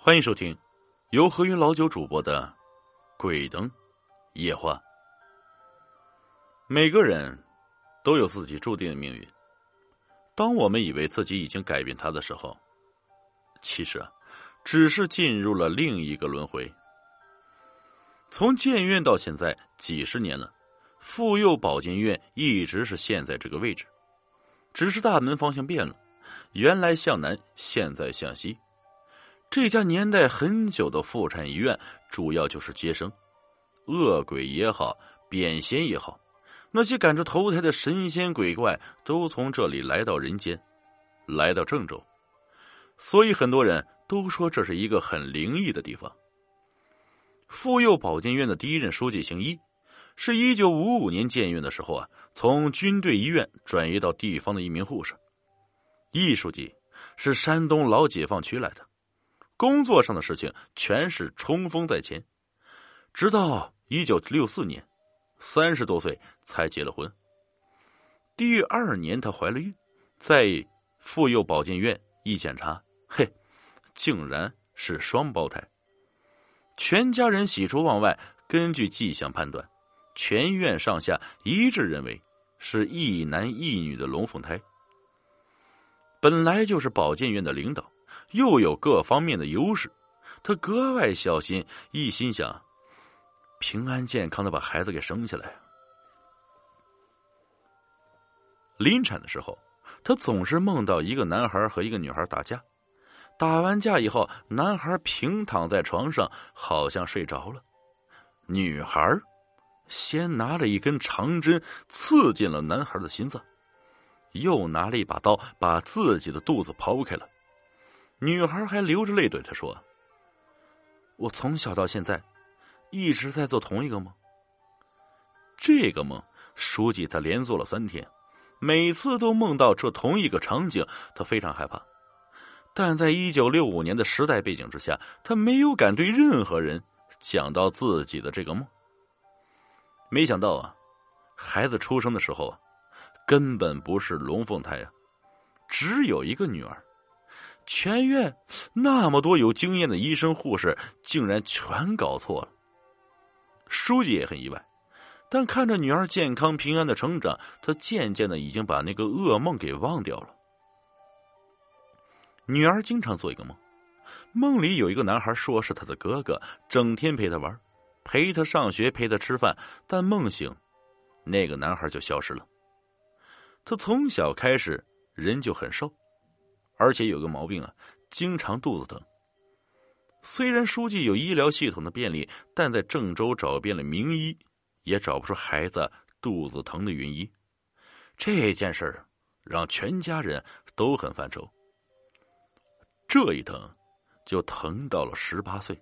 欢迎收听由何云老九主播的鬼灯夜话。每个人都有自己注定的命运，当我们以为自己已经改变它的时候，其实只是进入了另一个轮回。从建院到现在几十年了，妇幼保健院一直是现在这个位置，只是大门方向变了，原来向南，现在向西。这家年代很久的妇产医院主要就是接生，恶鬼也好，贬仙也好，那些赶着投胎的神仙鬼怪都从这里来到人间，来到郑州，所以很多人都说这是一个很灵异的地方。妇幼保健院的第一任书记姓一，是1955年建院的时候啊，从军队医院转移到地方的一名护士。易书记是山东老解放区来的，工作上的事情全是冲锋在前，直到1964年30多岁才结了婚。第二年她怀了孕，在妇幼保健院一检查，嘿，竟然是双胞胎。全家人喜出望外，根据迹象判断，全院上下一致认为是一男一女的龙凤胎。本来就是保健院的领导，又有各方面的优势，他格外小心，一心想平安健康的把孩子给生下来。临产的时候，他总是梦到一个男孩和一个女孩打架，打完架以后，男孩平躺在床上，好像睡着了，女孩先拿了一根长针刺进了男孩的心脏，又拿了一把刀把自己的肚子剖开了。女孩还流着泪对他说，我从小到现在一直在做同一个梦。这个梦书记他连做了3天，每次都梦到这同一个场景，他非常害怕。但在1965年的时代背景之下，他没有敢对任何人讲到自己的这个梦。没想到啊，孩子出生的时候啊，根本不是龙凤胎啊，只有一个女儿。全院那么多有经验的医生护士竟然全搞错了。书记也很意外，但看着女儿健康平安的成长，他渐渐的已经把那个噩梦给忘掉了。女儿经常做一个梦，梦里有一个男孩说是他的哥哥，整天陪他玩，陪他上学，陪他吃饭，但梦醒那个男孩就消失了。他从小开始人就很瘦，而且有个毛病啊，经常肚子疼。虽然书记有医疗系统的便利，但在郑州找遍了名医，也找不出孩子肚子疼的原因。这件事儿让全家人都很犯愁。这一疼就疼到了18岁。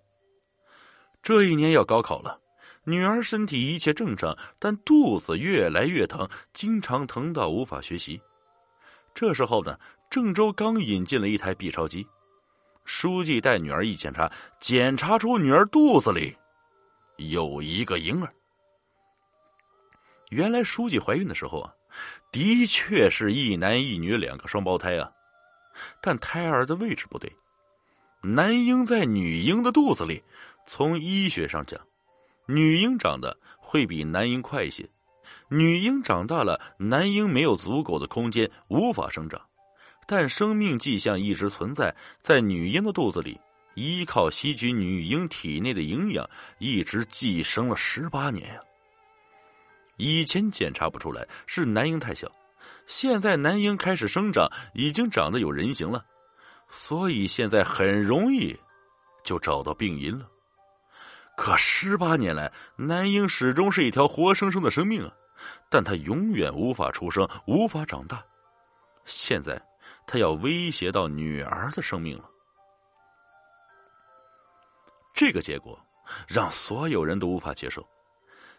这一年要高考了，女儿身体一切正常，但肚子越来越疼，经常疼到无法学习。这时候呢，郑州刚引进了一台 B 超机，书记带女儿一检查，检查出女儿肚子里有一个婴儿。原来书记怀孕的时候啊，的确是一男一女两个双胞胎啊，但胎儿的位置不对，男婴在女婴的肚子里。从医学上讲，女婴长得会比男婴快一些，女婴长大了，男婴没有足够的空间，无法生长。但生命迹象一直存在，在女婴的肚子里，依靠吸取女婴体内的营养，一直寄生了18年啊。以前检查不出来是男婴太小，现在男婴开始生长，已经长得有人形了，所以现在很容易就找到病因了。可18年来，男婴始终是一条活生生的生命啊，但他永远无法出生，无法长大。现在他要威胁到女儿的生命了。这个结果让所有人都无法接受，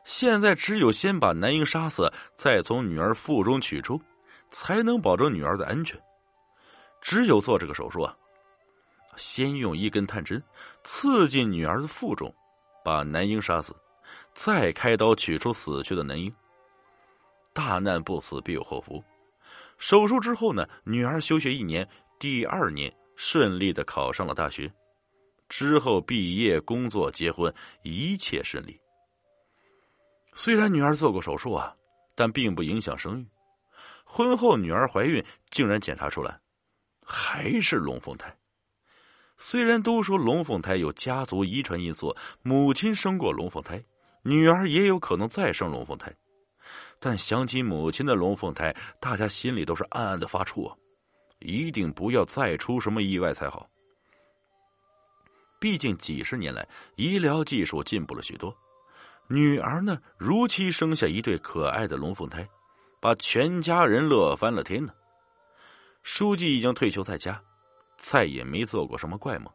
现在只有先把男婴杀死，再从女儿腹中取出，才能保证女儿的安全。只有做这个手术啊，先用一根探针刺进女儿的腹中，把男婴杀死，再开刀取出死去的男婴。大难不死，必有后福。手术之后呢，女儿休学1年，第2年顺利的考上了大学，之后毕业、工作、结婚，一切顺利。虽然女儿做过手术啊，但并不影响生育。婚后女儿怀孕，竟然检查出来还是龙凤胎。虽然都说龙凤胎有家族遗传因素，母亲生过龙凤胎，女儿也有可能再生龙凤胎，但想起母亲的龙凤胎，大家心里都是暗暗的发怵啊，一定不要再出什么意外才好。毕竟几十年来，医疗技术进步了许多，女儿呢如期生下一对可爱的龙凤胎，把全家人乐翻了天呢。书记已经退休在家，再也没做过什么怪梦。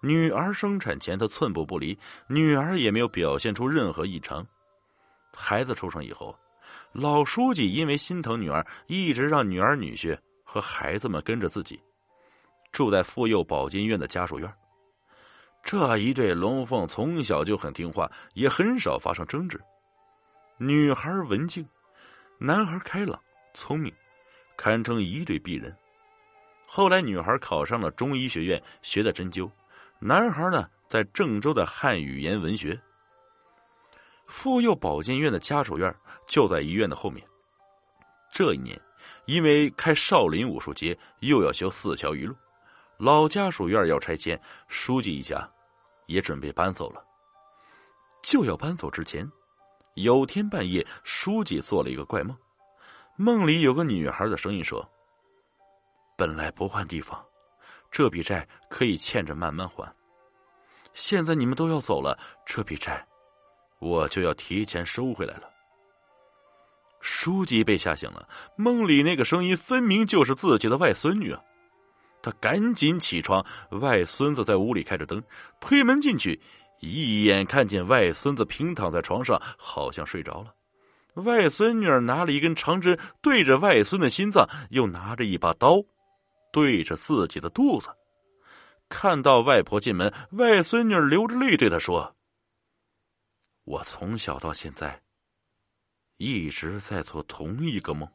女儿生产前他寸步不离，女儿也没有表现出任何异常。孩子出生以后，老书记因为心疼女儿，一直让女儿女婿和孩子们跟着自己住在妇幼保健院的家属院。这一对龙凤从小就很听话，也很少发生争执。女孩文静，男孩开朗聪明，堪称一对璧人。后来女孩考上了中医学院，学的针灸，男孩呢在郑州的汉语言文学。妇幼保健院的家属院就在医院的后面。这一年因为开少林武术节，又要修四桥一路，老家属院要拆迁，书记一家也准备搬走了。就要搬走之前，有天半夜书记做了一个怪梦，梦里有个女孩的声音说，本来不换地方，这笔债可以欠着慢慢还。现在你们都要走了，这笔债我就要提前收回来了。书记被吓醒了，梦里那个声音分明就是自己的外孙女啊！他赶紧起床，外孙子在屋里开着灯，推门进去，一眼看见外孙子平躺在床上，好像睡着了。外孙女儿拿了一根长针对着外孙的心脏，又拿着一把刀对着自己的肚子。看到外婆进门，外孙女儿流着泪对她说，我从小到现在一直在做同一个梦。